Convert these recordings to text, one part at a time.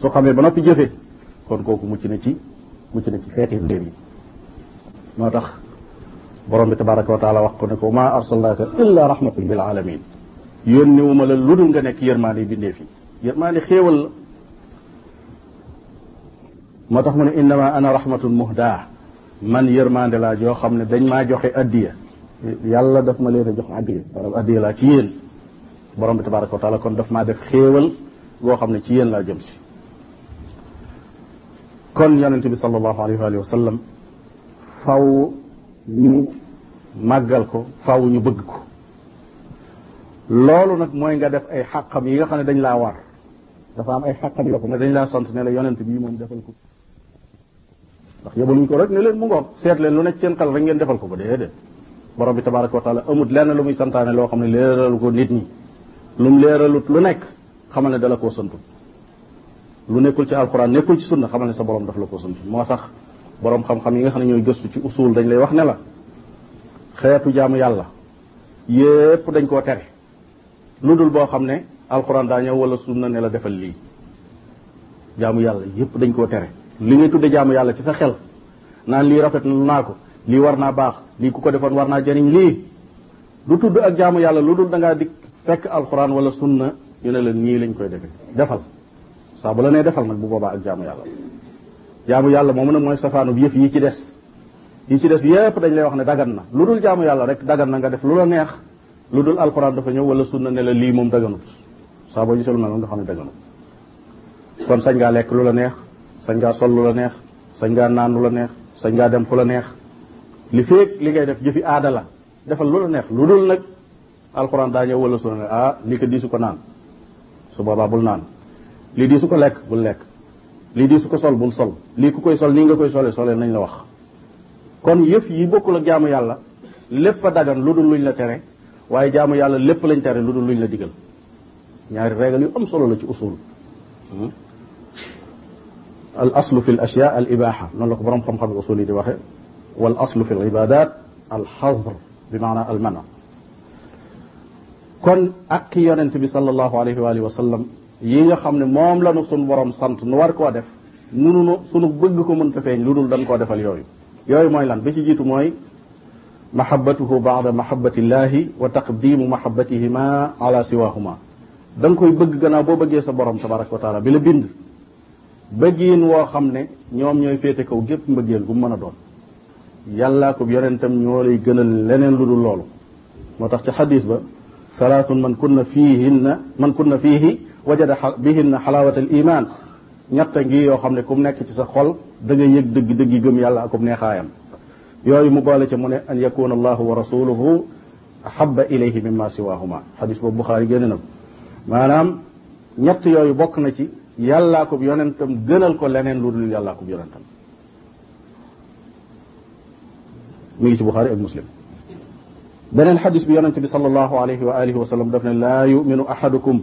soo xamee ba noppi jëfee kon kooku mucc na ci xeeti réew yi. moo tax borom bi tabaraka wa taala wax ko ne ko maa arsalnaaka illa rahmatan lil alamin yónniwuma la lu dul nga nekk yërmaande bindee fi yërmaande xéewal la. moo tax mu ne innama ana rahmatun muhdaa man yërmaande laa joo xam ne dañ maa joxe addiya yàlla daf ma leen a jox addiya maanaam addiya laa ci yéen. borom bi tabaraka wa taala kon daf maa def xéewal goo xam ne ci yéen laa jëm si. kon yonente bi sallallahu alayhi wa sallam faw ñu màggal ko faw ñu bëgg ko. loolu nag mooy nga def ay xàqam yi nga xam ne dañ laa war dafa am ay xàqam yi nga dañ laa sant ne la yonent bi moom defal ko ndax yebaluñ ko rek ne leen mu ngoog seet leen lu nekk seen xel rek ngeen defal ko ba déedéet. borom bi tabaraka wa taala amut lenn lu muy santaane loo xam ne leeralu ko nit ñi lu mu leeralut lu nekk xamal ne dala koo santu lu nekkul ci alquran nekkul ci sunna xamal ne sa borom daf la koo sant. moo tax borom xam-xam yi nga xam ne ñooy gëstu ci usul dañ lay wax ne la xeetu jaamu yàlla yépp dañ koo tere lu dul boo xam ne alxuraan daa ñëw wala sunna ne la defal lii jaamu yàlla yépp dañ koo tere. li ngay tudde jaamu yàlla ci sa xel naan lii rafet naa ko lii war naa baax lii ku ko defoon war naa jariñ lii lu tudd ak jaamu yàlla lu dul da ngaa dikk fekk alxuraan wala sunna ñu ne la nii lañ koy defee defal saa bu la nee defal nag bu boobaa ak jaamu yàlla. jaamu yàlla moomu nag mooy safaanu bi yëf yi ci des yépp dañ lay wax ne dagan na lu dul jaamu yàlla rek dagan na nga def lu la neex. lu dul alxuraan dafa ñëw wala sunna ne la lii moom daganut saa boo gisee lu mel nga xam ne daganut kon sañ ngaa lekk lu la neex sañ ngaa sol lu la neex sañ ngaa naan lu la neex sañ ngaa dem fu la neex li feek li ngay def jëfi aada la defal lu la neex lu dul nag alxuraan daa ñëw wala sunna ne lii ko di su ko naan su boobaa bul naan lii di su ko lekk bul lekk lii di su ko sol bul sol lii ku koy sol nii nga koy solee nañ la wax kon yëf yi bokkul ak jaamu yàlla lépp a dagan lu dul luñ la tere waaye jaamu yàlla lépp lañ tere lu dul luñ la digal ñaari régal yu am solo la ci usul al aslu fi l ashya al ibaha noonu la ko borom xam-xam usul yi di waxe wal aslu fi l ibadat al xadr bi maana al mana kon ak ki yonent bi sallallahu alayhi wa sallam yi nga xam ne moom la nu sunu borom sant nu war koo def mënunu sunu bëgg ko mënta feeñ lu dul dañ koo defal yooyu mooy lan bi ci jiitu mooy mahabbatuhu baada mahabbatillahi wa taqdimu mahabbatihima ala siwahuma da nga koy bëgg gannaaw boo bëggee sa borom tabaraka wa taala bi la bind bëggiin woo xam ne ñoom ñooy féete kaw gépp mbëggeel gu mën a doon yàllaa ko yonentam ñoo lay gënal leneen lu dul loolu moo tax ci xadis ba salaatun man kunna fiihi wajada bihinna xalaawata al iman ñett ngi yoo xam ne ku mu nekk ci sa xol da nga yëg dëgg-dëgg gëm yàlla akum neexaayam yooyu mu boole ca mu ne an yakuna allahu wa rasuluhu ahaba ilayhi mimma siwahuma xadis boobu buxaari génne na ko maanaam ñett yooyu bokk na ci yàllaa ko yonentam gënal ko leneen lu dul yàllaa ko yonentam mi ngi ci buxaari ak muslim beneen xadis bi yonente bi sallallahu alayhi wa alihi wa sallam daf ne laa yuminu ahadukum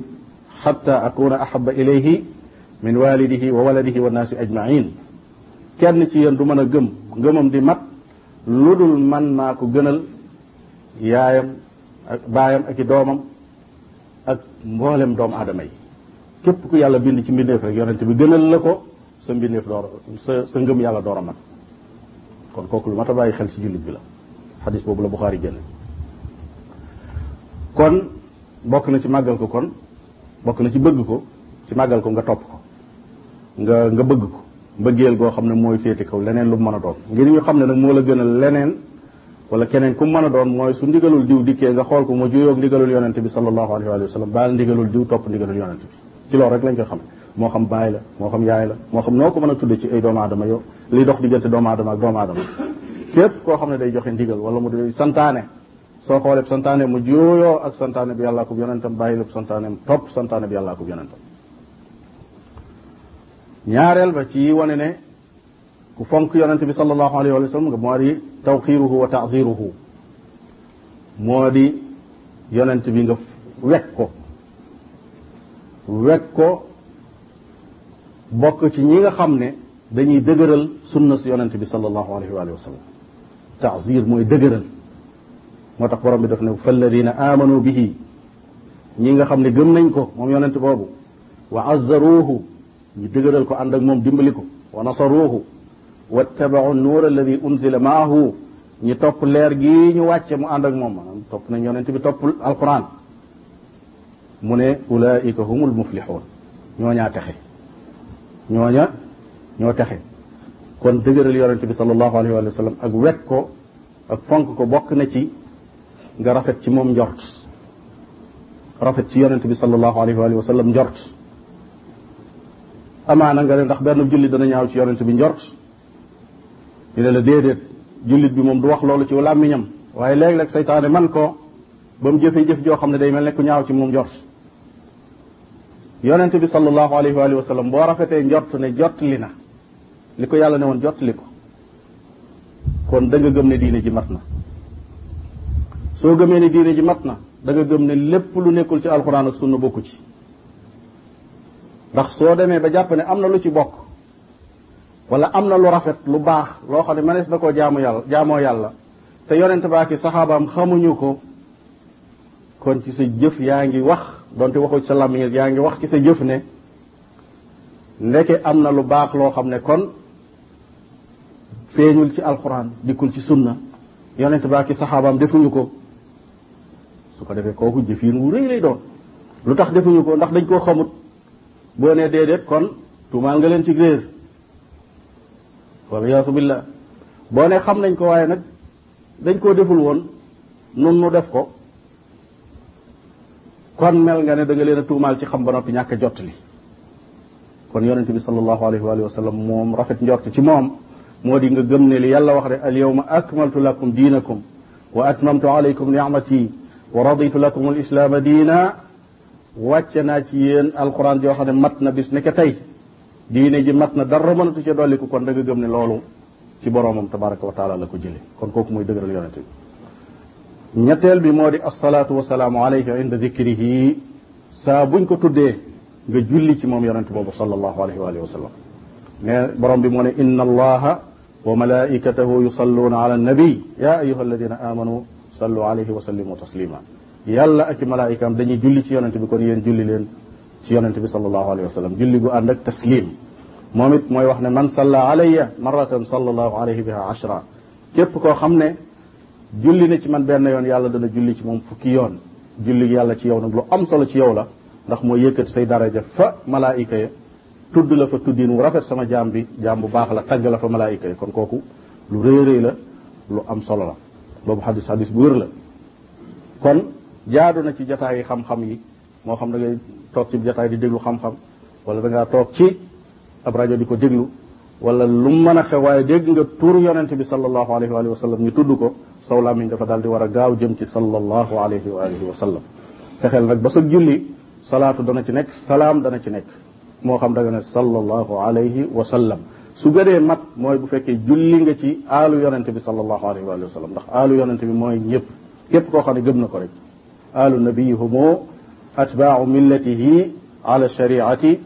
xatta akuna ahaba ilayhi min walidihi wa waladihi wa naasi ajmain kenn ci yéen du mën a gëm ngëmam di mat lu dul man maa ko gënal yaayam ak baayam ak i doomam ak mboolem doomu aadama yi képp ku yàlla bind ci mbindeef rek yonent bi gënal la ko sa mbindeef door sa ngëm yàlla door a mat kon kooku lu mat a bàyyi xel ci jullit bi la xadis boobu la Buxaari génne kon bokk na ci màggal ko kon bokk na ci bëgg ko ci màggal ko nga topp ko nga bëgg ko mbëggeel goo xam ne mooy féete kaw leneen lu mën a doon ngir ñu xam ne nag moo la gënal leneen wala keneen ku mën a doon mooy su ndigalul diw dikkee nga xool ko mu juyoog ndigalul yonente bi sallallahu alayhi wa sallam baal ndigalul diw topp ndigalul yonente bi ci loolu rek lañ ko xam moo xam baay la moo xam yaay la moo xam noo ko mën a tudde ci ay doomu aadama yow liy dox diggante doomu aadama ak doomu aadama képp koo xam ne day joxe ndigal wala mu day santaane soo xoolee santaane mu juyoo ak santaane bi yàllaa ko yonentam bàyyi lépp santaaneem topp santaane bi yàllaa ko yonentam ñaareel ba ci wane ne ku fonk yonente bi sallallahu alayhi wa sallam nga moo di tawxiruhu wa taaziruhu moo di yonente bi nga wekk ko bokk ci ñi nga xam ne dañuy dëgëral sunna si yonente bi sallallahu alayhi wa sallam taazir mooy dëgëral moo tax borom bi daf ne falladina amanu bihi ñi nga xam ne gëm nañ ko moom yonente boobu wa azzaruhu ñu dëgëral ko ànd ak moom dimbali ko wa nasaruhu wattaba'u an-nur alladhi unzila ma'ahu ñi topp leer gi ñu wàcce mu ànd ak moom maanaam topp nañ yonent bi topp alquran mu ne ulaa'ika humul muflihun ñooñaa texe ñooña ñoo texe kon dëgëral yonent bi sallallahu alayhi wa sallam ak wekk ko ak fonk ko bokk na ci nga rafet ci moom njort rafet ci yonent bi sallallahu alayhi wa sallam njort amaana nga ne ndax benn jullit dana ñaaw ci yonent bi njort ñu ne la déedéet jullit bi moom du wax loolu ci làmmiñam waaye léeg-léeg saytaane man ko ba mu jëfee jëf joo xam ne day mel ne ku ñaaw ci moom njort yonent bi sallallahu alayhi wa sallam boo rafetee njort ne jot li na li ko yàlla ne woon jot li ko kon da nga gëm ne diine ji mat na soo gëmee ne diine ji mat na da nga gëm ne lépp lu nekkul ci alxuraan ak sunna bokku ci ndax soo demee ba jàpp ne am na lu ci bokk wala am na lu rafet lu baax loo xam ne mënees na koo jaamoo yàlla te yonent baa ki saxaabaam xamuñu ko kon ci sa jëf yaa ngi wax donte waxu ci sa làmmiñ yaa ngi wax ci sa jëf ne ndeke am na lu baax loo xam ne kon feeñul ci alxuraan dikkul ci sunna yonent baa ki saxaabaam defuñu ko su ko defee kooku jëfin wu rëy lay doon lu tax defuñu ko ndax dañ koo xamut boo nee déedéet kon tuumaal nga leen ci réer waliyaasu billah boo ne xam nañ ko waaye nag dañ koo deful woon nun nu def ko kon mel nga ne da nga leen a tuumaal ci xam ba noppi ñàkk a jot li kon yonente bi sallallahu alayhi wa sallam moom rafet njort ci moom moo di nga gëm ne li yàlla wax ne al yawma akmaltu lakum diinakum wa atmamtu alaykum ni'mati wa raditu lakum al islaama diina wàcce naa ci yéen alquran joo xam ne mat na bis nekk tey diine ji mat na dara mënatu ci dolliku kon da nga gëm ne loolu ci boroomam tabaraka wa taala la ko jële kon kooku mooy dëgëral yonente bi ñetteel bi moo di assalaatu wasalaamu alayka inda dikrihi saa buñ ko tuddee nga julli ci moom yonente boobu sallallahu alayhi wa sallam mais borom bi moo ne inna allaha wa malaikatahu yusalluuna ala nabi ya ayuha alladina amanu sallu alayhi wa sallimu taslima yàlla ak malaayikaam dañuy julli ci yonent bi kon yéen julli leen ci yonent bi sallallahu alayhi wa sallam julli gu ànd ak taslim moom it mooy wax ne man salla alayya marratan sallallahu alayhi biha ashra képp koo xam ne julli na ci man benn yoon yàlla dana julli ci moom fukki yoon julli yàlla ci yow nag lu am solo ci yow la ndax moo yëkkati say daraja fa malaayika ya tudd la fa tuddin wu rafet sama jaam bi jaam bu baax la tagg la fa malaayika ya kon kooku lu rëy rëy la lu am solo la boobu xadis bu wér la kon jaadu na ci jataay yi xam-xam yi moo xam da ngay toog ci jataay di déglu xam-xam wala da ngaa toog ci ab rajo di ko déglu wala lu mën a xew waaye dégg nga tuuru yonente bi sallallahu alayhi wa sallam ñu tudd ko saw làmmiñ dafa daal di war a gaaw jëm ci sallallahu alayhi wa sallam fexeel nag ba sa julli salaatu dana ci nekk salaam dana ci nekk moo xam da nga ne sallallahu alayhi wa sallam su gënee mat mooy bu fekkee julli nga ci aalu yonente bi sallallahu alayhi wa sallam ndax aalu yonente bi mooy ñëpp képp koo xam ne gëm na ko rek aalu nabii humu atbaau millatihi ala shariati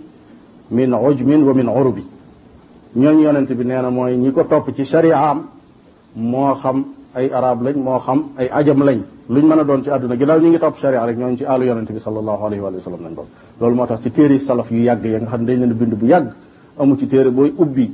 min ujmin wa min urubi ñooñu yonent bi nee na mooy ñi ko topp ci shariaam moo xam ay arab lañ moo xam ay ajam lañ luñ mën a doon ci àdduna ginnaaw ñi ngi topp sharia rek ñooñu ci aalu yonent bi sallallahu alayhi wa sallam lañ doon loolu moo tax ci téere salaf yu yàgg ya nga xam ne dañ leen bind bu yàgg amu ci téere booy ubbi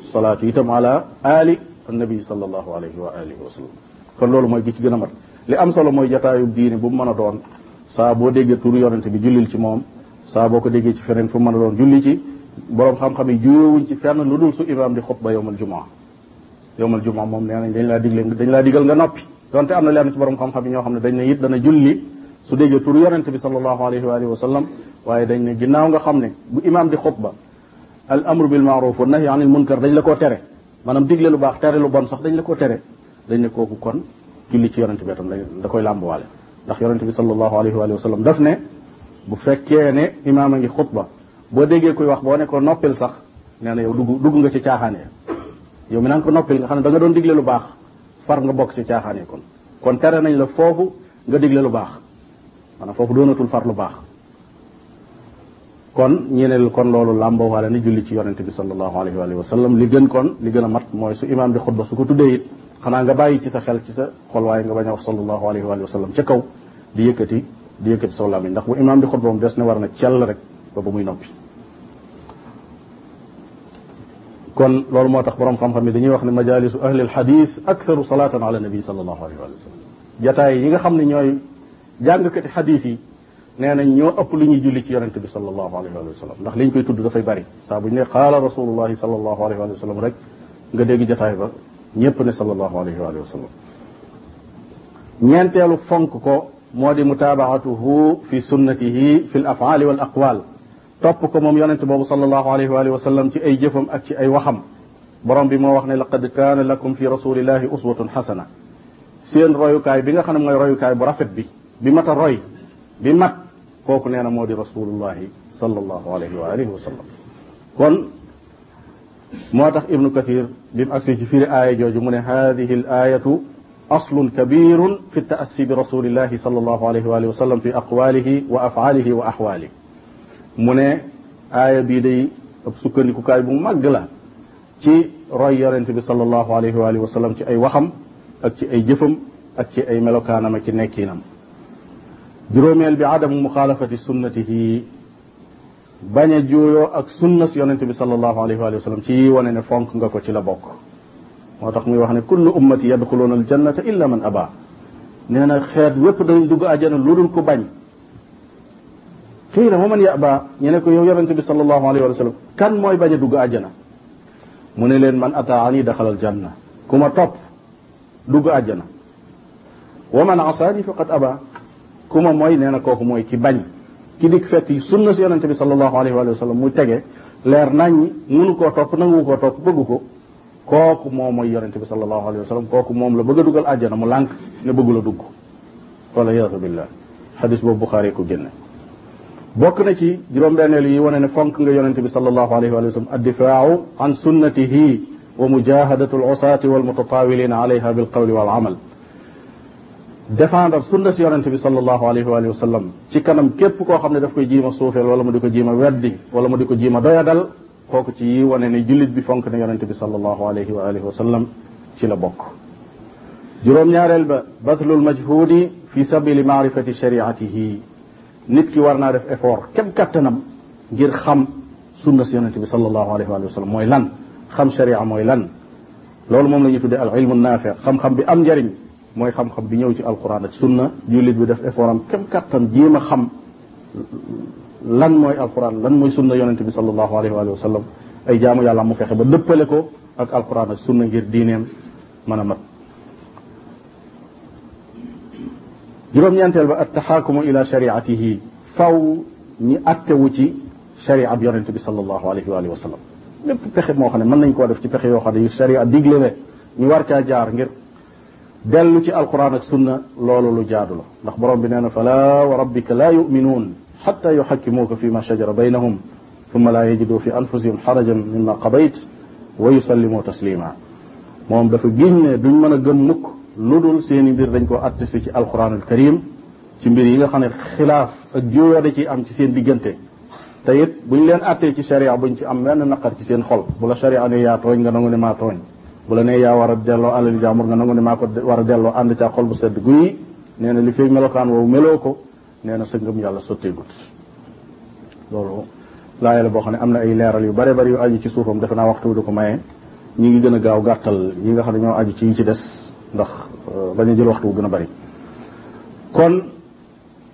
salaatu itam ala ali annabi sallallahu alayhi wa sallam kon loolu mooy gi ci gën a mat li am solo mooy jataayu diine bu mu mën a doon saa boo déggee turu yonente bi jullil ci moom saa boo ko déggee ci feneen fu mu mën a doon julli ci boroom xam-xam yi juyoowuñ ci fenn lu dul su imaam di xutba yowmal jumaa yowmal jumaa moom nee nañ dañ laa digal nga noppi donte am na lenn ci borom xam-xam yi ñoo xam ne dañ ne it dana julli su déggee turu yonente bi sallallahu alayhi wa sallam waaye dañ ne ginnaaw nga xam ne bu imaam di xutba al amru bil maaruf wa nahyi anil munkar dañ la koo tere maanaam digle lu baax tere lu bon sax dañ la koo tere dañ ne kooku kon julli ci yonente bi tam da koy làmbuwaale ndax yonente bi sallallahu alayhi wa sallam daf ne bu fekkee ne imaam a ngi xutba boo déggee kuy wax boo ne ko noppil sax nee na yow dugg nga ci caaxaan ya yow mi naan ko noppil nga xam ne da nga doon digle lu baax far nga bokk ci caaxaan ya kon tere nañ la foofu nga digle lu baax maanaam foofu doonatul far lu baax. kon ñeneel kon loolu làmboo waale ni julli ci yonente bi sallallahu alayhi wa sallam li gën kon li gën a mat mooy su imaam bi xutba su ko tuddee it xanaa nga bàyyi ci sa xel ci sa xol waaye nga bañ a wax sallallahu alayhi wa sallam ca kaw di yëkkati sa làmmiñ ndax bu imaam bi xutbaam des na war na cell rek ba bu muy noppi. kon loolu moo tax borom xam-xam yi dañuy wax ne majalisu ahli alhadis aktharu salatan ala nabi sallallahu alayhi wa sallam jataay yi nga xam ne ñooy jàngkati hadis yi nee nañ ñoo ëpp lu ñuy julli ci yonente bi sallallahu alayhi wa sallam ndax liñ koy tudd dafay bari saa bu ñu ne qaala rasulullahi sallallahu alayhi wa sallam rek nga dégg jataay ba ñëpp ne sallallahu alayhi wa sallam. ñeenteelu fonk ko moo di mutaabaatuhu fi sunnatihi fi l afaali wal aqwaal topp ko moom yonente boobu sallallahu alayhi wa sallam ci ay jëfam ak ci ay waxam borom bi moo wax ne laqad kaana lakum fi rasulillahi uswatun xasana seen royukaay bi nga xam ne mooy royukaay bu rafet bi mat a roy bi mat kooku nee na moo di rasulullahi sallallahu alayhi wa sallam. kon moo tax ibnu kathir bi mu agsi ci firi aaya jooju mu ne hadihi al ayatu aslun kabirun fi taassi bi rasulillahi sallallahu alayhi wa sallam fi aqwalihi wa afaalihi wa axwaalihi mu ne aaya bii day ab sukkandikukaay bu màgg la ci roy yonente bi sallallahu alayhi wa sallam ci ay waxam ak ci ay jëfam ak ci ay melokaanam ak ci nekkiinam. juróomeel bi adamu muxaalafati sunnatihi bañ a juuyoo ak sunnas yonente bi sallallahu alayhi wa sallam ci wane ne fonk nga ko ci la bokk moo tax muy wax ne kullu ummati yadxuluuna aljannata illa man aba nee na xeet wépp dañ dugg àjjana lu dul ko bañ xiila wa man yaba ñu ne ko yow yonente bi sallallahu alayhi wa sallam kan mooy bañ a dugg àjjana mu ne leen man ataani daxala aljanna ku ma topp dugg àjjana wa man asaani faqad aba ku ma mooy nee na kooku mooy ki bañ ki dikk fekk sunna si yonente bi sallallahu alayhi wa sallam muy tege leer nañ mënu koo topp nangu koo topp bëggu ko kooku moom mooy yonente bi sallallahu alayhi wa sallam kooku moom la bëgg a dugal àjjana mu lànk ne bëggu la dugg wala yaatu billah xadis boobu Buxaari ko génne bokk na ci juróom-benneel yi wane ne fonk nga yonente bi sallallahu alayhi wa sallam addifaau an sunnatihi wa mujahadatu al usaati wal mutatawilina alayha bil qawli wal amal défendre sunna si yonente bi sallallahu alayhi wa sallam ci kanam képp koo xam ne daf koy jiima suufeel wala mu di ko jiima weddi wala mu di ko jiima doyadal kooku ci yi wane ne jullit bi fonk na yonente bi sallallahu alayhi wa sallam ci la bokk. juróom-ñaareel ba batlul majhudi fi sabili maarifati shariatihi nit ki war naa def effort kem kattanam ngir xam sunna si yonente bi sallallahu alayhi wa sallam mooy lan xam sharia mooy lan loolu moom la ñuy tuddee al ilmu naafi xam-xam bi am njariñ. mooy xam-xam bi ñëw ci alquran ak sunna jullit bi def effort am kem kàttan jéem a xam lan mooy alquran lan mooy sunna yonente bi sallallahu alayhi wa sallam ay jaamu yàlla mu fexe ba dëppale ko ak alquran ak sunna ngir diineem mën a mat. juróom-ñeenteel ba at taxaakumu ila shariatihi faw ñi attewu ci sharia bi yonente bi sallallahu alayhi wa sallam lépp pexe moo xam ne mën nañ koo def ci pexe yoo xam ne yu sharia digle ne ñu war caa jaar ngir dellu ci alquran ak sunna loolu lu jaadu la ndax borom bi nee na fala wa rabbika la yuminuun xatta yuxakkimuuka fi ma shajara baynahum thumma la yajidu fi anfusihim xarajan mimma qadayt wa yusallimu taslima moom dafa giñ ne duñ mën a gëm mukk lu dul seeni mbir dañ koo atte si ci alquran al karim ci mbir yi nga xam ne xilaaf ak juuyoo da ci am ci seen diggante te it buñ leen attee ci sharia buñ ci am benn naqar ci seen xol bu la sharia ne yaa tooñ nga nangu ne maa tooñ bu la ne yaa war a delloo alali jaamur nga nangu ne maa ko war a delloo ànd caa xol bu sedd guyi nee na li fi melokaan woowu meloo ko nee na sa ngëm yàlla sotteegut loolu laaya la boo xam ne am na ay leeral yu bare bari yu aju ci suufam defe naa waxtu du ko maye ñi ngi gën a gaaw gàttal ñi nga xam ne ñoo aju ci yi ci des ndax bañ a jël waxtu wu gën a bari kon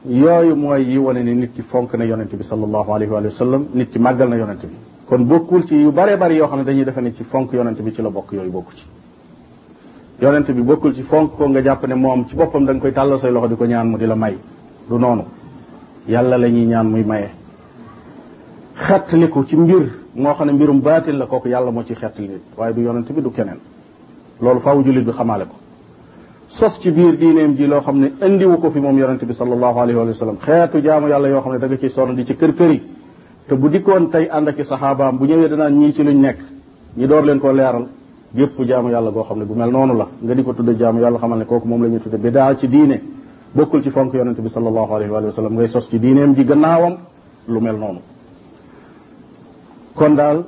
yooyu mooy yi wane ni nit ki fonk na yonente bi sallallahu alayhi wa sallam nit ki màggal na yonente bi kon bokkul ci yu bare bari yoo xam ne dañuy defe ne ci fonk yonente bi ci la bokk yooyu bokku ci yonente bi bokkul ci fonk ko nga jàpp ne moom ci boppam da nga koy tàllal say loxo di ko ñaan mu di la may du noonu yàlla la ñuy ñaan muy maye xettaliku ci mbir moo xam ne mbirum baatil la kooku yàlla moo ci xettali nit waaye du yonente bi du keneen loolu faaw jullit bi xamaale ko sos ci biir diineem ji loo xam ne indiwu ko fi moom yonente bi sallallahu alayhi wa sallam xeetu jaamu yàlla yoo xam ne da nga ciy sonn di ci kër kër yi te bu dikkoon tey ànd ak i saxaabaam bu ñëwee danaan ñii ci luñ nekk ñi door leen koo leeral gépp jaamu yàlla goo xam ne bu mel noonu la nga di ko tudde jaamu yàlla xamal ne kooku moom la ñuy tudde bidaa ci diine bokkul ci fonk yonente bi sallallahu alayhi wa sallam ngay sos ci diineem ji gannaawam lu mel noonu. kon daal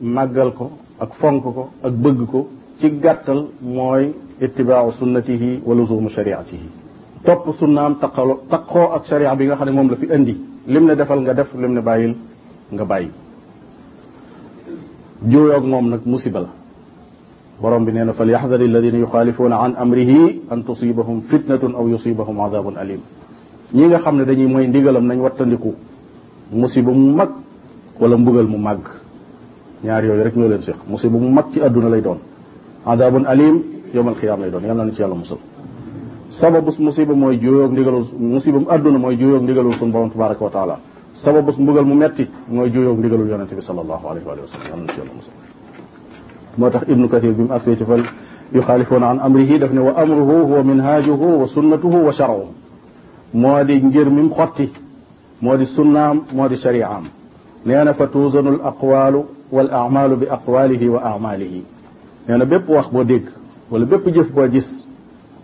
màggal ko ak fonk ko ak bëgg ko ci gàttal mooy ittibaau sunnatihi wa luzumu shariatihi topp sunnaam taqoo ak sharia bi nga xam ne moom la fi indi lim ne defal nga def lim ne bàyyil nga bàyyi. juuyoog moom nag musiba la borom bi nee na fal yaxdari alladina yuxaalifuuna an amrihi an tusibahum fitnatun aw yusibahum adabun alim ñi nga xam ne dañuy mooy ndigalam nañ wattandiku musiba mu mag wala mbugal mu màgg ñaar yooyu rek ñoo leen séq musiba mu mag ci àdduna lay doon adabun alim yowmal xiyaam lay doon yal na ñu ci yàlla musal. sababus musiba mooy juyoog ndigalu musibam àdduna mooy juyoog ndigalul sunu borom tabaraka wa taala sababus mbugal mu metti mooy juyoog ndigalul yonente bi sallallahu alayhi wa sallam yal na ñu ci yàlla musal. moo tax ibnu kathir bi mu agsee ci fal yuxaalifuuna an amrihi daf ne wa amruhu huwa minhaajuhu wa sunnatuhu wa shar'uhu moo di ngir mi mu xotti moo di sunnaam moo di shari'aam nee na fa tuuzanu al aqwaalu wal a'maalu bi aqwaalihi wa a'maalihi nee na bépp wax boo dégg wala bépp jëf boo gis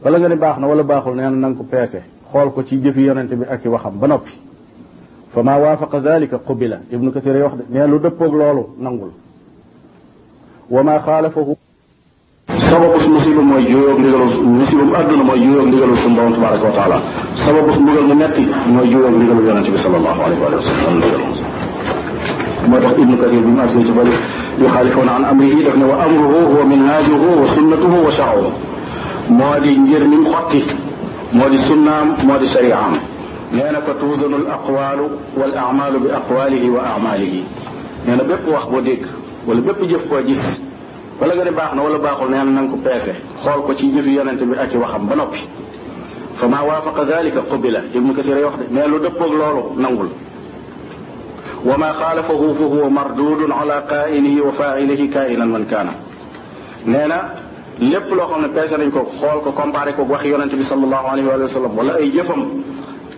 wala nga ne baax na wala baaxul nee na na nga ko peese xool ko ci jëfi yonente bi ak i waxam ba noppi fa maa waafaqa dalika qubila ibnu kathir wax de nee lu dëppoog loolu nangul wa ma xaalafahu sababus musiba mooy juyoog ndigalu musibam àdduna mooy juyoog ndigalu sunu borom tabaraka wa taala sababus mbugal mu metti mooy juyoog ndigalu yonente bi sallallahu alayhi wa sallam moo tax ibnu kathir bi mu agsee ci bari yuxaalifuuna an amrihi daf ne wa amruhu huwa minhaajuhu wa sunnatuhu wa shar'uhu moo di ngir ni mu xotti moo di sunnaam moo di shari'aam nee na fa tuuzanu al aqwaalu wal a'maalu bi aqwaalihi wa a'maalihi nee na bépp wax boo dégg wala bépp jëf koo gis wala nga ne baax na wala baaxul nee na na nga ko peese xool ko ci jëfi yonente bi ak i waxam ba noppi fa maa waafaqa dalika qubila ibnu kasir wax de nee lu dëppoog loolu nangul wa maa xaalafahu fa huwa mardudun ala qaa'ilihi wa faa'ilihi kaa'inan man kaana nee na lépp loo xam ne peese nañ ko xool ko comparé ko waxi yonente bi sallallahu alayhi wa sallam wala ay jëfam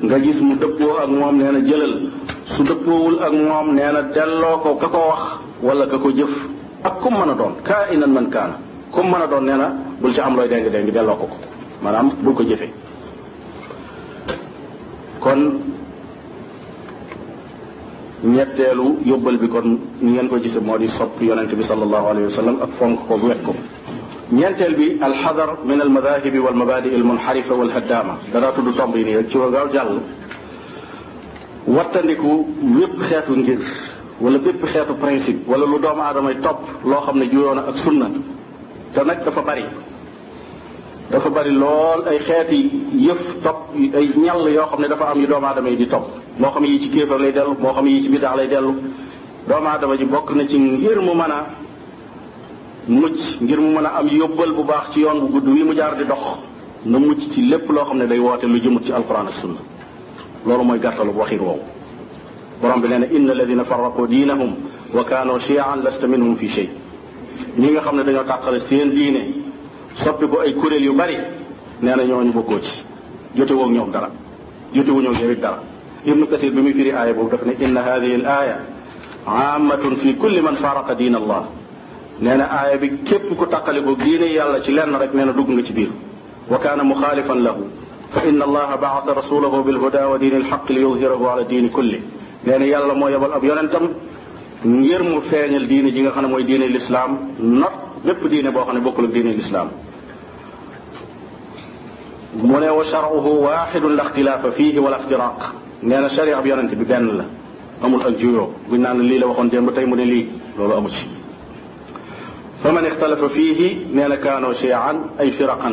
nga gis mu dëppoo ak moom nee na jëlal su dëppoowul ak moom nee na delloo ko ka ko wax wala ka ko jëf ak kum mën a doon kaa inan man kaana kum mën a doon nee na bul ci am looy déng-déng delloo ko maanaam bul ko jëfe kon ñetteelu yóbbal bi kon ni ngeen ko gise moo di sopp yonente bi sallallahu alayhi wa sallam ak fonk ko wet ko ñeenteel bi alxadar min almadahibi walmabadi almunxarifa walhaddaama danaa tudd tomb yi nii rek ci wa gaaw jàll wattandiku wépp xeetu ngir wala bépp xeetu principe wala lu doomu aadamay topp loo xam ne juyoona ak sunna te nag dafa bari lool ay xeeti yëf topp ay ñal yoo xam ne dafa am yu doomu aadama yi di topp moo xam yi ci kéefar lay dellu moo xam yi ci bidaa lay dellu doomu aadama ji bokk na ci ngir mu mën a mucc ngir mu mën a am yóbbal bu baax ci yoon bu gudd wi mu jaar di dox na mucc ci lépp loo xam ne day woote lu jëmut ci alquran ak sunna loolu mooy gàttalu waxir woowu borom bi nee na inna alladina farraqu diinahum wa kaanu shi'an lasta minhum fi shay ñi nga xam ne dañoo tàqale seen diine soppi ko ay kuréel yu bari nee na ñooñu bokkoo ci jotewoo ñoom dara jotewoo ñoom yërit dara ibnu kasir bi muy firi aaya boobu daf ne inna hadihi al aaya aamatun fi kulli man faraqa diin allah nee na aaya bi képp ku taqaliko diine yàlla ci lenn rek nee na dugg nga ci biir wa kaana muxaalifan lahu fa inna allaha baata rasulahu bilhuda wa diini alxaq li yudhirahu ala diini kulli nee na yàlla moo yebal ab yonentam ngir mu feeñal diine ji nga xam ne mooy diine lislaam not bépp diine boo xam ne bokkul ak diine lislaam mu ne wa charuhu waxidun la ixtilaafa fiihi wala iftiraq nee na charia bi yonente bi benn la amul ak juyoo buñ naan lii la waxoon démb tey mu ne lii loolu amu ci فمن اختلف فيه نين كانوا شيعا أي فرقا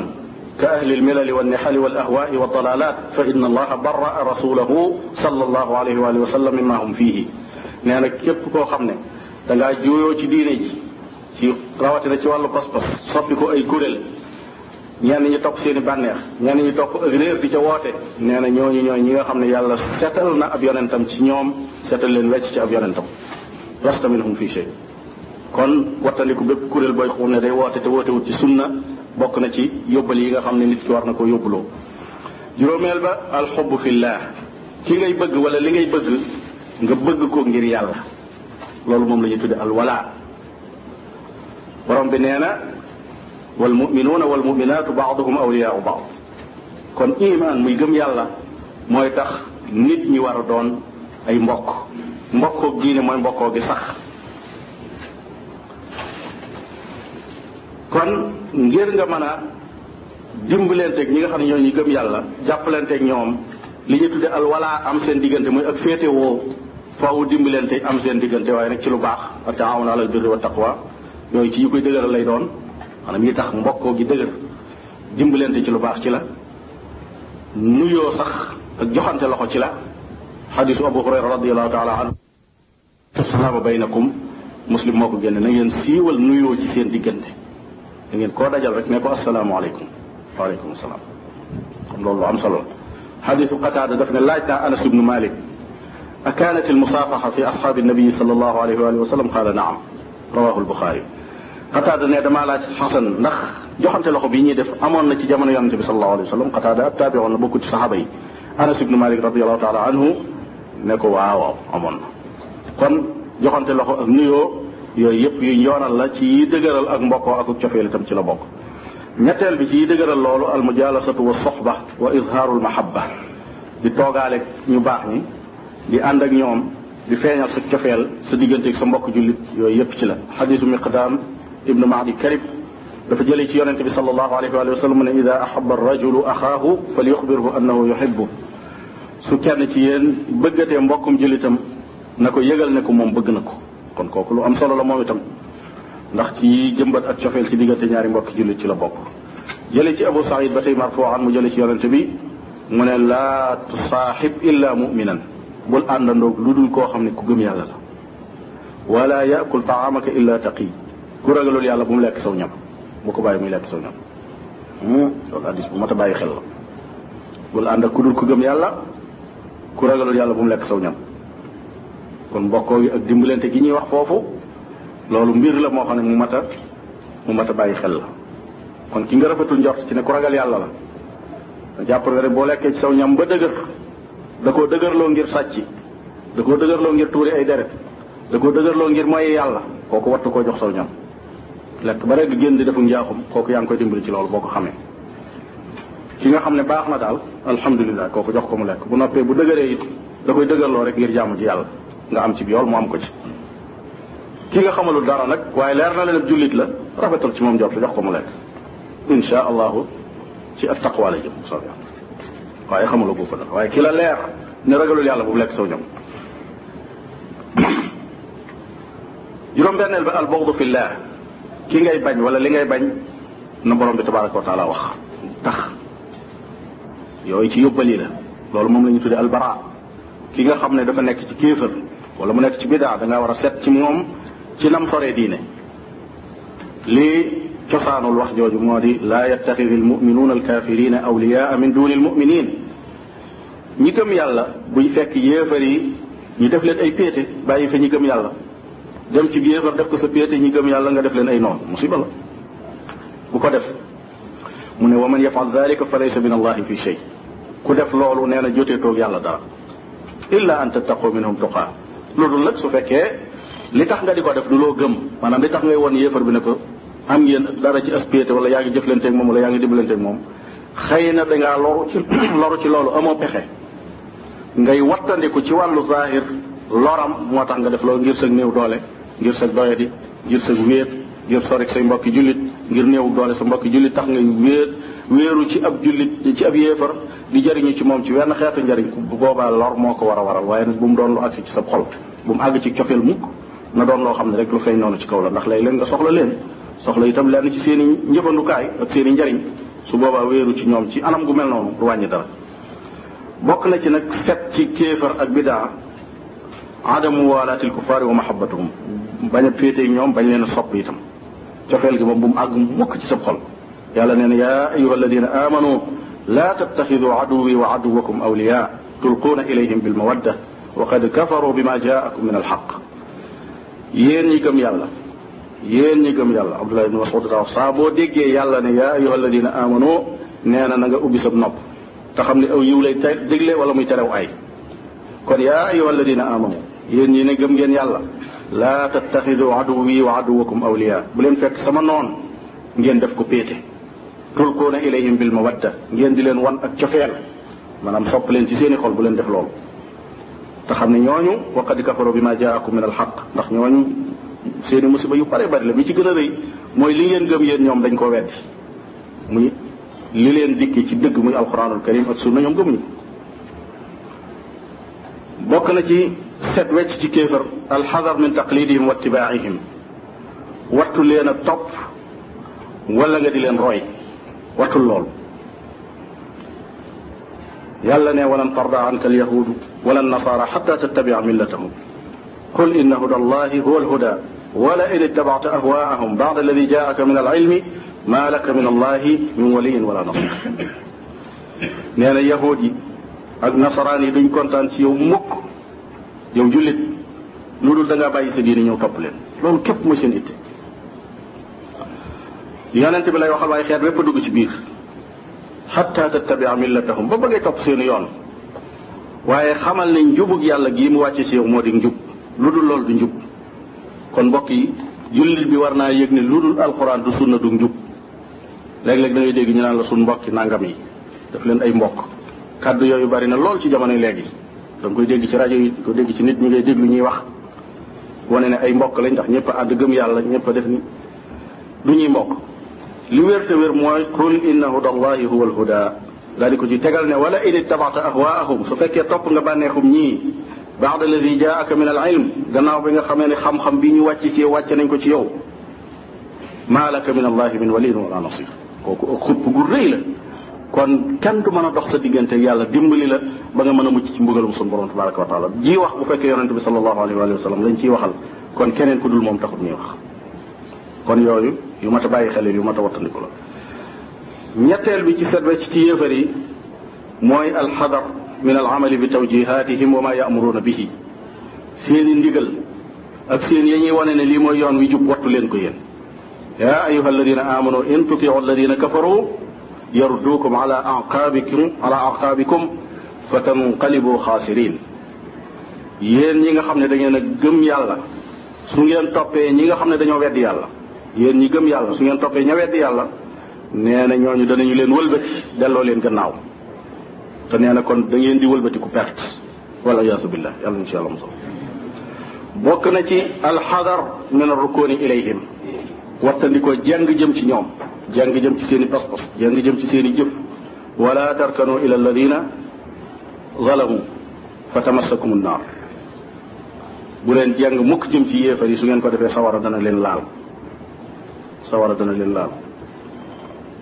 كأهل الملل والنحل والأهواء والضلالات فإن الله برأ رسوله صلى الله عليه وآله وسلم مما هم فيه نين كيب كو خمنا دنگا جويو چي ديني چي راواتنا چي والو بس بس صفي كو اي كورل ñenn ñi topp seeni bànneex ñenn ñi topp réer bi ca woote nee na ñooñu ñi nga xam ne yàlla setal na ab yonentam ci ñoom setal leen wecc ci ab yonentam lasta minhum fi shay kon wattandiku bépp kuréel booy xam ne day woote te wootewut ci sunna bokk na ci yóbbal yi nga xam ne nit ki war na koo yóbbuloo juróomeel ba alxubb fillah ki ngay bëgg wala li ngay bëgg nga bëgg ko ngir yàlla loolu moom la ñu tudde alwala. borom bi nee na walmuminuuna walmuminaatu baaduhum awliyaau baad. kon iman muy gëm yàlla mooy tax nit ñi war a doon ay mbokk. mbokkoo diine mooy mbokkoo gi sax. kon ngir nga mën a dimbalanteeg ñi nga xam ne ñoo ñu gëm yàlla jàppalanteeg ñoom li ñu tudde alwala am seen diggante muy ak féete woo faaw dimbalante am seen diggante waaye nag ci lu baax a taawun alal birri wa taqwa yooyu ci yi koy dëgëral lay doon maanaam yi tax mbokkoo gi dëgër dimbalante ci lu baax ci la nuyoo sax ak joxante loxo ci la xadisu abu hurayra radiallahu taala anhu assalaama baynakum muslim moo ko génne na ngeen siiwal nuyoo ci seen diggante da ngeen koo dajal rek ne ko asalaamaaleykum waaleykum salaam kon loolu lu am solo la xadisu qataada daf ne laaj naa anas ibnu malik أكانت المصافحة في أصحاب النبي صلى الله عليه وآله وسلم قال نعم رواه البخاري قتادة ne damaa laaj xasan ndax joxante loxo bi ñuy def amoon na ci jamono yonente bi sallallahu alayhi wa sallam Qataada ab taabi woon la bokku ci saxaaba yi Anas ibnu Malik radiallahu taala anhu ne ko waaw amoon na kon joxante loxo ak nuyoo yooyu yëpp yu yoonal la ci yi dëgëral ak mbokkoo ak cofeel itam ci la bokk ñetteel bi ci yi dëgëral loolu almujalasatu wa soxba wa izhaarul mahabba di toogaale ñu baax ñi di ànd ak ñoom di feeñal sa cofeel sa diggante ak sa mbokk jullit yooyu yëpp ci la xadisu miqdaam ibnu mahdi karib dafa jëlee ci yonente bi sallallahu alayhi wa sallam ne ida ahaba rajulu axaahu falyuxbirhu annahu yuhibbu su kenn ci yéen bëggatee mbokkum jullitam na ko yëgal ne ko moom bëgg na ko kon kooku lu am solo la moom itam ndax ci jëmbat ak cofeel ci diggante ñaari mbokk jullit ci la bokk jëlee ci abu saïd ba tey marfuan mu jëlee ci yonente bi mu ne laa tusaaxib illa muminan bul àndandoog lu dul koo xam ne ku gëm yàlla la wala yakul taamaka illa taqi ku ragalul yàlla bu mu lekk saw ñam bu ko bàyyi muy lekk saw ñam loolu addis bu mat a bàyyi xel la bul ànd ak ku dul ku gëm yàlla ku ragalul yàlla bu mu lekk saw ñam kon mbokkoo yi ak dimbalante gi ñuy wax foofu loolu mbir la moo xam ne mu mat a bàyyi xel la kon ki nga rafetul njort ci ne ku ragal yàlla la jàpp nga ne boo lekkee ci saw ñam ba dëgër da koo dëgërloo ngir sàcc da koo dëgërloo ngir tuuri ay deret da koo dëgërloo ngir mooy yàlla kooku wattu koo jox saw ñam lekk ba rekk génn di defu njaaxum kooku yaa ngi koy dimbali ci loolu boo ko xamee ki nga xam ne baax na daal alhamdulilah kooku jox ko mu lekk bu noppee bu dëgëree it da koy dëgërloo rek ngir jaamu ci yàlla nga am ci yool mu am ko ci ki nga xamalul dara nag waaye leer na leen jullit la rafetal ci moom jot jox ko mu lekk insha allahu ci at taqwa la jëm soo yàlla waaye xamuloo ko fa dara waaye ki la leer ne ragalul yàlla bu lekk saw ñam. juróom-benneel bi al bughdu fillah ki ngay bañ wala li ngay bañ na borom bi tabaraka wa taala wax tax yooyu ci yóbbali la loolu moom la ñu tuddee albara ki nga xam ne dafa nekk ci kéefër wala mu nekk ci bidaa da ngaa war a set ci moom ci nam soree diine lii cosaanul wax jooju moo di laa yattaxidi almuminuuna alkafirina awliyaa min duni almuminin ñi gëm yàlla buy fekk yéefar yi ñu def leen ay péete bàyyi fa ñi gëm yàlla dem ci yéefar def ko sa péete ñi gëm yàlla nga def leen ay noon musiba la bu ko def mu ne wa man yafal dalika fa laysa min allahi fi shay ku def loolu nee na jotee toog yàlla dara illa an tattaqu minhum tuqaa loolu nag su fekkee li tax nga di ko def du loo gëm maanaam li tax ngay woon yéefar bi ne ko am ngeen dara ci aspirité wala yaa ngi jëflanteeg moom wala yaa ngi dimbalanteeg moom xëy na dangaa loru ci loolu amoo pexe ngay wattandiku ci wàllu zahir loram moo tax nga def loolu ngir sag néew doole ngir sag doyadi ngir sag wéet ngir sorik say mbokki jullit ngir néew doole sa mbokki jullit tax ngay wéeru ci ab jullit ci ab yéefar di jariñu ci moom ci wenn xeetu njariñ bu boobaa lor moo ko war a waral waaye nag bu mu doon lu agsi ci sa xol bu mu àgg ci cofeel mukk na doon loo xam ne rek lu feeñ noonu ci kaw la ndax léeg-léeg nga soxla leen soxla itam lenn ci seen i njëfandukaay ak seen i njariñ su boobaa wéeru ci ñoom ci anam gu mel noonu du wàññi dara bokk na ci nag set ci kéefar ak bidaa adamu walaatil kufaari wa mahabbatuhum bañ a féetee ñoom bañ leen a sopp itam cofeel gi moom bu mu àgg mukk ci sa xol yàlla nee na yaa ayuha alladina amanu laa tattaxidu aduwi wa aduwakum awliya tulquuna ilayhim bilmawadda wa qad kafaru bima jaakum min alxaq yéen ñi gëm yàlla yéen ñi gëm yàlla abdullah ibn mas'ud daa wax saa boo déggee yàlla ne yaa ayyuha alladina amanu nee na nga ubbi sa nopp te xam ne aw yiw lay digle wala muy terew ay kon yaa ayyuha alladina amanu yéen ñi ne gëm ngeen yàlla laa tattaxidu aduwi wa aduwakum awliya, bu leen fekk sama noon ngeen def ko péete. tulkuuna ilayhim bil mawadda, ngeen di leen wan ak cofeel, maanaam sopp leen ci seeni xol, bu leen def loolu. te xam ne ñooñu wa qad kafaru bima jaakum min al haqq, ndax ñooñu seeni musiba yu bare bari la. bi ci gën a rëy mooy li ngeen gëm yéen ñoom dañ koo weddi, muy li leen dikki ci dëgg muy alquranul karim ak sunna ñoom gëmuñu. bokk na ci set wecc ci kéefar alxadar min taqlidihim wa ittibaihim, wattu leen a topp wala nga di leen roy, wattul lool. yàlla ne walan tarda anka alyahudu wala alnasara xata tattabia millatahum qul inna huda allahi huwa alhuda wala in ittabacta ahwaahum bacda alladi jaaka min alilmi ma laka min allahi min waliyin wala nasir. nee na yahud yi ak nasaraan yi duñ kontaan ci yow mukk yow jullit lu dul da ngaa bàyyi sa diine ñëw topp leen, loolu képp mooy seen itte. yonente bi lay waxal waaye xeet bépp dugg ci biir xatta tattabia millatahum, ba bëggee topp seen yoon. waaye xamal ne njubug yàlla gii mu wàcce ci yow moo di njub, lu dul loolu du njub. kon mbokk yi jullit bi war naa yëg ne lu dul alquran du sunna du njub. léeg-léeg da ngay dégg ñu naan la suñ mbokki nangam yi daf leen ay mbokk. kaddu yooyu bari na lool ci jamono léegi, da nga koy dégg ci rajo yi, da nga koy dégg ci nit ñi ngay déglu ñuy wax, wane ne ay mbokk lañ ndax ñëpp a ànd gëm yàlla, ñëpp a def ni du ñuy mbokk. li wér te wér mooy qul inna huda allahi huwa alhuda, daal di ko ci tegal ne wala in ittabata ahwaahum, su fekkee topp nga bànneexum ñii baada alladi jaaka min al ilm, gannaaw bi nga xamee ne xam-xam bi ñu wàcc ci wàcc nañ ko ci yow, ma laka min allahi min waliyin wala nasir. kooku ak xupp gu rëy la. kon kenn du mën a dox sa diggante yàlla dimbali la ba nga mën a mucc ci mbugalum sun borom tabaraka wa taala ji wax, bu fekkee yonente bi sallallahu alayhi wa sallam lañ ciy waxal, kon keneen ku dul moom taxut ñuy wax. kon yooyu yu mat a bàyyi xel yu mat a wattandiku la. ñetteel bi ci set wecc ci yéefar yi mooy alxadar min al amali bi tawjihatihim wa ma yaamuruuna bihi, seeni ndigal ak seen ya ñuy wane ne lii mooy yoon wi jub, wattu leen ko yéen. yaa ayuha alladina amanu in tutiu alladina kafaru yardukum ala aqaabikum fa tanqalibu xaasirin. yéen ñi nga xam ne da ngeen a gëm yàlla, su ngeen toppee ñi nga xam ne dañoo weddi yàlla, yéen ñi gëm yàlla su ngeen toppee ña weddi yàlla, nee na ñooñu danañu leen wëlbati delloo leen gannaaw. te nee na kon da ngeen di wëlbati ku perte wala yaasu billah, yàlla insha allah mosal. bokk na ci alxadar min arrukuni ilayhim, wattandikoo jàng jëm ci ñoom, jàng jëm ci seen i pas-pas, jàng jëm ci seen i jëf. wala tarkanu ila alladina zalamu fa tamassakum annaar, bu leen jàng mukk jëm ci yéefar yi, su ngeen ko defee sawara dana leen laal.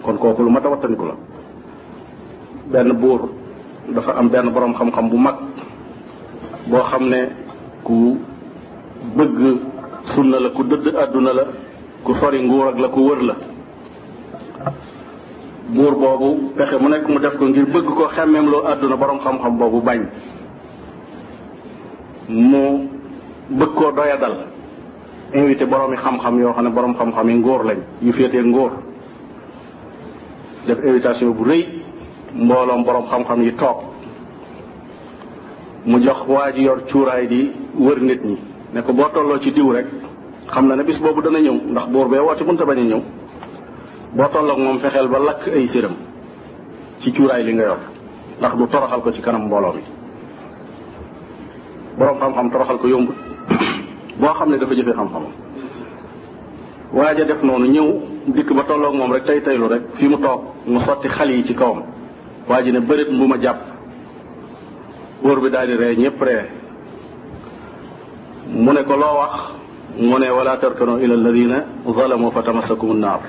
kon kooku lu mat a wattandiku la. benn buur dafa am benn borom xam-xam bu mag boo xam ne ku bëgg sunna la, ku dëdd àdduna la, ku sori nguur ak la ku wër la. buur boobu pexe mu nekk mu def ko ngir bëgg ko xemmeem loo àdduna borom xam-xam boobu bañ, mu bëgg koo doyadal, invité boroomi xam-xam yoo xam ne borom xam-xam yi ngóor lañ, yu féetee ngóor, def invitation bu rëy, mbooloom borom xam-xam yi toog. mu jox waa ji yor cuuraay di wër nit ñi ne ko boo tolloo ci diw rek xam na ne bis boobu dana ñëw, ndax buur bee woote mënta bañ a ñëw. boo tolloog moom fexeel ba lakk ay séram ci cuuraay li nga yor, ndax du toroxal ko ci kanam mbooloo mi. boroom xam-xam toroxal ko yombut boo xam ne dafa jëfee xam-xamam. waaja def noonu ñëw dikk ba tolloog moom rek taylu rek fi mu toog mu sotti xal yi ci kawam. waa ji ne bëreet mbu ma jàpp, wóor bi daal di ree, ñëpp ree. mu ne ko loo wax, mu ne wala tarkanu ila alladina zalamu fa tamassakum annaar.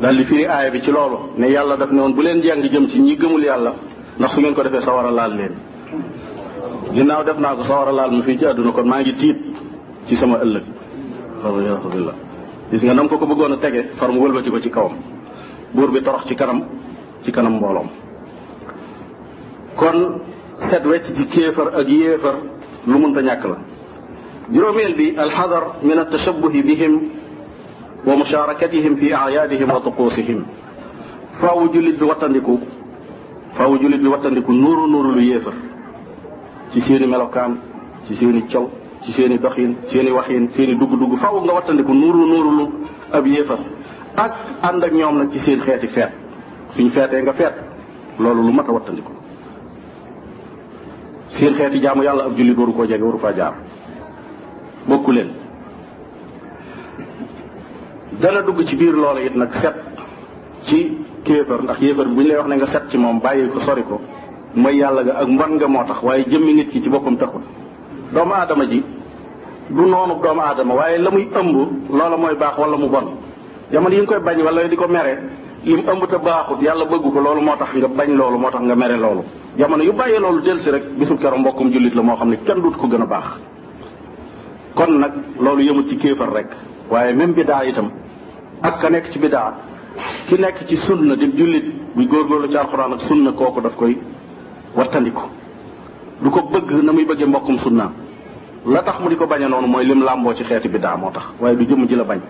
daal di firi aaya bi ci loolu ne yàlla daf ne woon bu leen jàng jëm ci ñi gëmul yàlla, ndax su ngeen ko defee sawara laal leen. ginnaaw def naa ko sawara laal ma fii ci àdduna, kon maa ngi tiit ci sama ëllëg. alhamdulilah gis nga nam ko bëggoon a tege far mu wëlbati ko ci kawam, buur bi torox ci kanam mbooloom. kon set wecc ci kéefar ak yéefar lu munta ñàkk la. juróomeel bi alxadar min atashabbuhi bihim wa musharakatihim fi ayaadihim wa tuquusihim. faawu jullit bi wattandiku nuuru lu yéefar ci seeni melokaan, ci seen i caw ci seen i doxin seen i waxin seen i dugg-dugg faaw nga wattandiku nuuru ab yéefar ak ànd ak ñoom nag ci seen xeeti feet suñ feetee nga feet loolu lu mat a wattandiku. seen xeeti jaamu yàlla ab jullit waru koo jege waru faa jaar bokku leen. dana dugg ci biir loola it nag set ci kéefar ndax yéefar bu ñu lay wax ne nga set ci moom bàyyi ko sori ko mooy yàlla nga ak mbon nga moo tax waaye jëmmi nit ki ci boppam taxul. doomu aadama ji du noonu doomu aadama waaye la muy ëmb loola mooy baax wala mu bon jamono yi nga koy bañ wala di ko mere lim ëmb te baaxut yàlla bëgg ko loolu moo tax nga bañ loolu moo tax nga mere loolu. jamono yu bàyyi loolu del si rek bisu keroog mbokkum jullit la moo xam ne kenn duut ko gën a baax kon nag loolu yëmut ci kéefar rek waaye même bidaa itam. ak ka nekk ci bidaa ki nekk ci sunna di jullit buy góorgóorlu ci alxuraan ak sunna kooku daf koy wattandiku du ko bëgg na muy bëggee mbokkum sunnaam la tax mu di ko bañe noonu mooy lim làmboo ci xeeti bidaa moo tax waaye du jëmm ji la bañ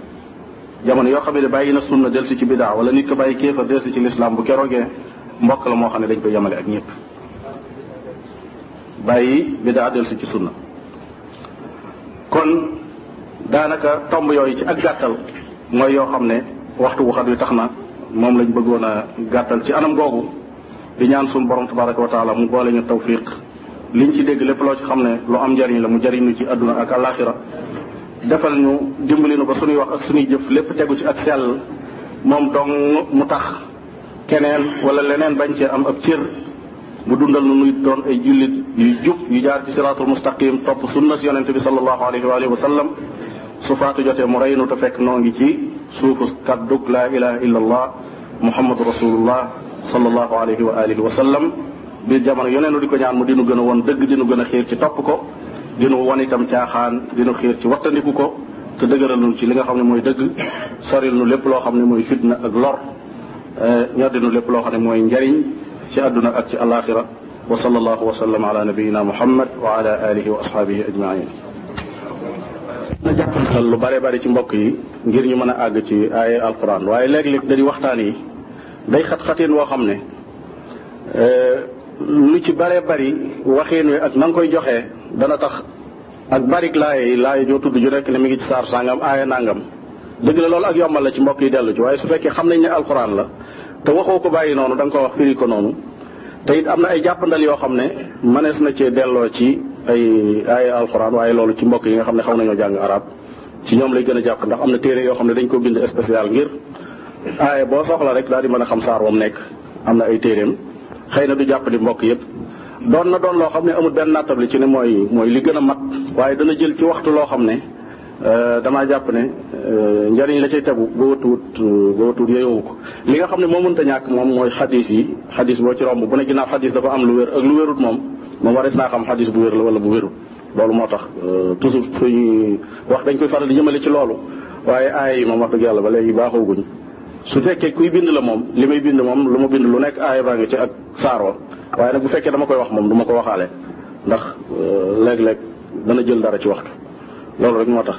jamono yoo xam ne bàyyi na sunna delsi ci bidaa wala nit ko bàyyi kéefar delsi ci lislaam bu keroogee mbokk la moo xam ne dañ koy yemale ak ñëpp bàyyi bidaa delsi ci sunna kon daanaka tomb yooyu ci ak gàttal mooy yoo xam ne waxtu wu xat wi tax na moom lañ bëggoon a gàttal ci anam googu di ñaan suñu borom tabaraka wa taala mu boole ñu tawfiq liñ ci dégg lépp loo ci xam ne lu am njariñ la mu jariñu ci adduna ak alaxira defal ñu dimbali nu ba suñuy wax ak suñuy jëf lépp tegu ci ak sell moom dong mu tax keneen wala leneen bañ cee am ab cër mu dundal nu nuy doon ay jullit yu jub yu jaar ci siraatul mustaqim topp sunna si yonente bi sallallahu alayhi wa sallam su faatu jotee mu reynu te fekk noo ngi ci suufu kaddug laa ilaha illa allah muhammadu rasulullah sallallahu alayhi wa alihi wa sallam biir jamono yoneenu di ko ñaan mu dinu gën a woon dëgg dinu gën a xiir ci topp ko dinu won itam caaxaan dinu xiir ci wattandiku ko te dëgëral nu ci li nga xam ne mooy dëgg soril nu lépp loo xam ne mooy fitna ak lor ñoddinu lépp loo xam ne mooy njariñ ci àdduna ak ci alaxira wa sallallahu wa sallam ala nabiyina muhammad wa ala alihi wa ashabihi ajmain na jàppantal lu bare bare ci mbokk yi ngir ñu mën a àgg ci ay alquran waaye léeg-léeg dañuy waxtaan yi day xat-xateen woo xam ne lu ci bare bari waxeen wi ak na nga koy joxee dana tax ak barik laaye joo tudd ju nekk ne mi ngi ci saar sangam aaya nangam dëgg la loolu ak yombal la ci mbokk yi dellu ci waaye su fekkee xam nañ ne alquran la te waxoo ko bàyyi noonu da nga ko wax firi ko noonu te it am na ay jàppandal yoo xam ne mënees na cee delloo ci ay alxuraan waaye loolu ci mbokk yi nga xam ne xaw nañoo jàng arab ci ñoom lay gën a jàpp ndax am na téere yoo xam ne dañ ko bind spécial ngir aaya boo soxla rek daal di mën a xam saar wam nekk am na ay téeréem xëy na du jàpp di mbokk yépp doon loo xam ne amul benn nattable ci ne mooy li gën a mat waaye dana jël ci waxtu loo xam ne damaa jàpp ne njariñ la cay tegu ba watuut yeyowu ko li nga xam ne moo mënta ñàkk moom mooy xadis yi xadis boo ci romb bu ne ginnaaw xadis dafa am lu wér ak lu wérut moom warees naa xam xadis bu wér la wala bu wérul loolu moo tax toujours suñuy wax dañ koy faral di jëmale ci loolu waaye aaya yi moom wax dëgg yàlla ba léegi baaxooguñ su fekkee kuy bind la moom li may bind moom lu ma bind lu nekk aaya baa ngi ci ak saar wa waaye nag bu fekkee dama koy wax moom du ma ko waxaale ndax léeg-léeg dana jël dara ci waxtu loolu rek moo tax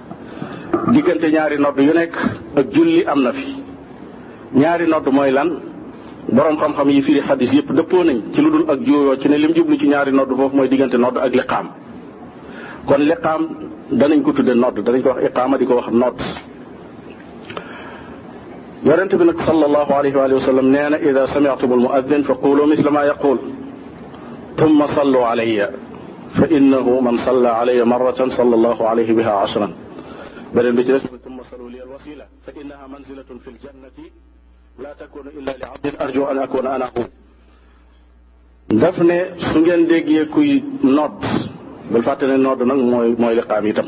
diggante ñaari nodd yu nekk ak julli am na fi ñaari nodd mooy lan borom xam-xam yi firi xadis yëpp dëppoo nañ ci lu dul ak juuyoo ci ne lim jublu ci ñaari nodd foofu mooy diggante nodd ak liqaam kon liqaam danañ ko tudde nodd danañ ko wax iqaama di ko wax nodd yonente bi nag sallallahu alayhi wa sallam nee na ida sami'tum almu'adhin fa qulu misla ma yaqul thumma sallu alayya fa innahu man salla alayya marratan sallallahu alayhi biha ashran beneen bi ci des thumma sallu li alwasila fa innaha manzilatun fil jannati laa takunu illa li abdin arju an akuna anahu daf ne su ngeen déggee kuy nodd bul fàtte ne nodd nag mooy liqaam itam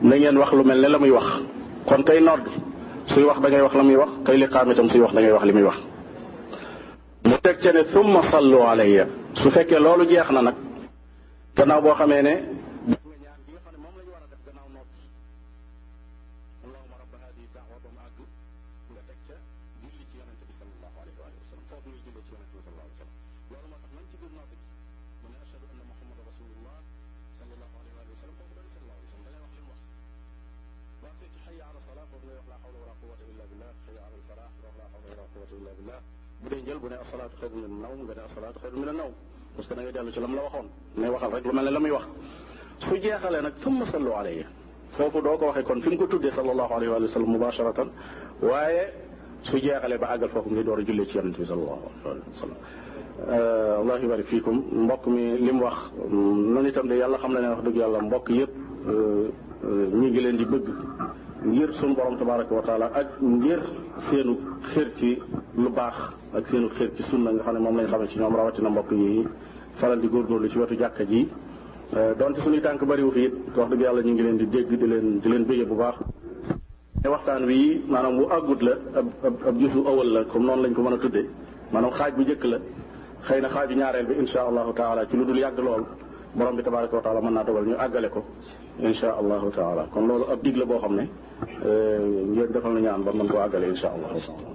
na ngeen wax lu mel ne la muy wax kon kay nodd suy wax da ngay wax la muy wax kay liqaam itam suy wax da ngay wax li muy wax mu teg ca ne thumma sallu alayya su fekkee loolu jeex na nag gannaaw boo xamee ne كل ناطق من أشهد أن محمد رسول الله صلى الله عليه وآله وسلم قول الله صلى الله عليه وسلم لا يوحي الوحي وأنت حي على الصلاة ولا لا حول ولا قوة إلا بالله حي على الفلاح ولا حول ولا قوة إلا بالله بدين جل بناء الصلاة خير من النوم بناء الصلاة خير من النوم parce que dañuy dellu ci lam la waxoon ne waxal rek lu mel ne la muy wax su jeexalee nag summa sallu alayhi foofu doo ko waxee kon fi mu ko tuddee sallallahu alayhi wa sallam mubasharatan waaye su jeexalee ba àggal foofu ngay door a jullee ci yonent bi sallallahu alayhi wa sallam allah yubarik fiikum mbokk mi li mu wax noonu itam de yàlla xam na ne wax dëgg yàlla mbokk yëpp ñu ngi leen di bëgg ngir sunu borom tabaraka wa taala ak ngir seenu xër ci lu baax ak seenu xër ci sunna nga xam ne moom lañ xamee ci ñoom rawatina mbokk yi faral di góorgóorlu ci wetu jàkka ji donte suñuy tànk bariwu fi it wax dëgg yàlla ñu ngi leen di dégg di leen béye bu baax ne waxtaan wi maanaam bu àggut la ab jusu awal la comme noonu lañ ko mën a tuddee maanaam xaaj bu njëkk la xëy na xaaju ñaareel bi insha allahu taala ci lu dul yàgg lool borom bi tabaraka wa taala mën naa dogal ñu àggale ko insha allahu taala kon loolu ab dig la boo xam ne ngeen defal na ñaan ba mën koo àggale insha allahu taala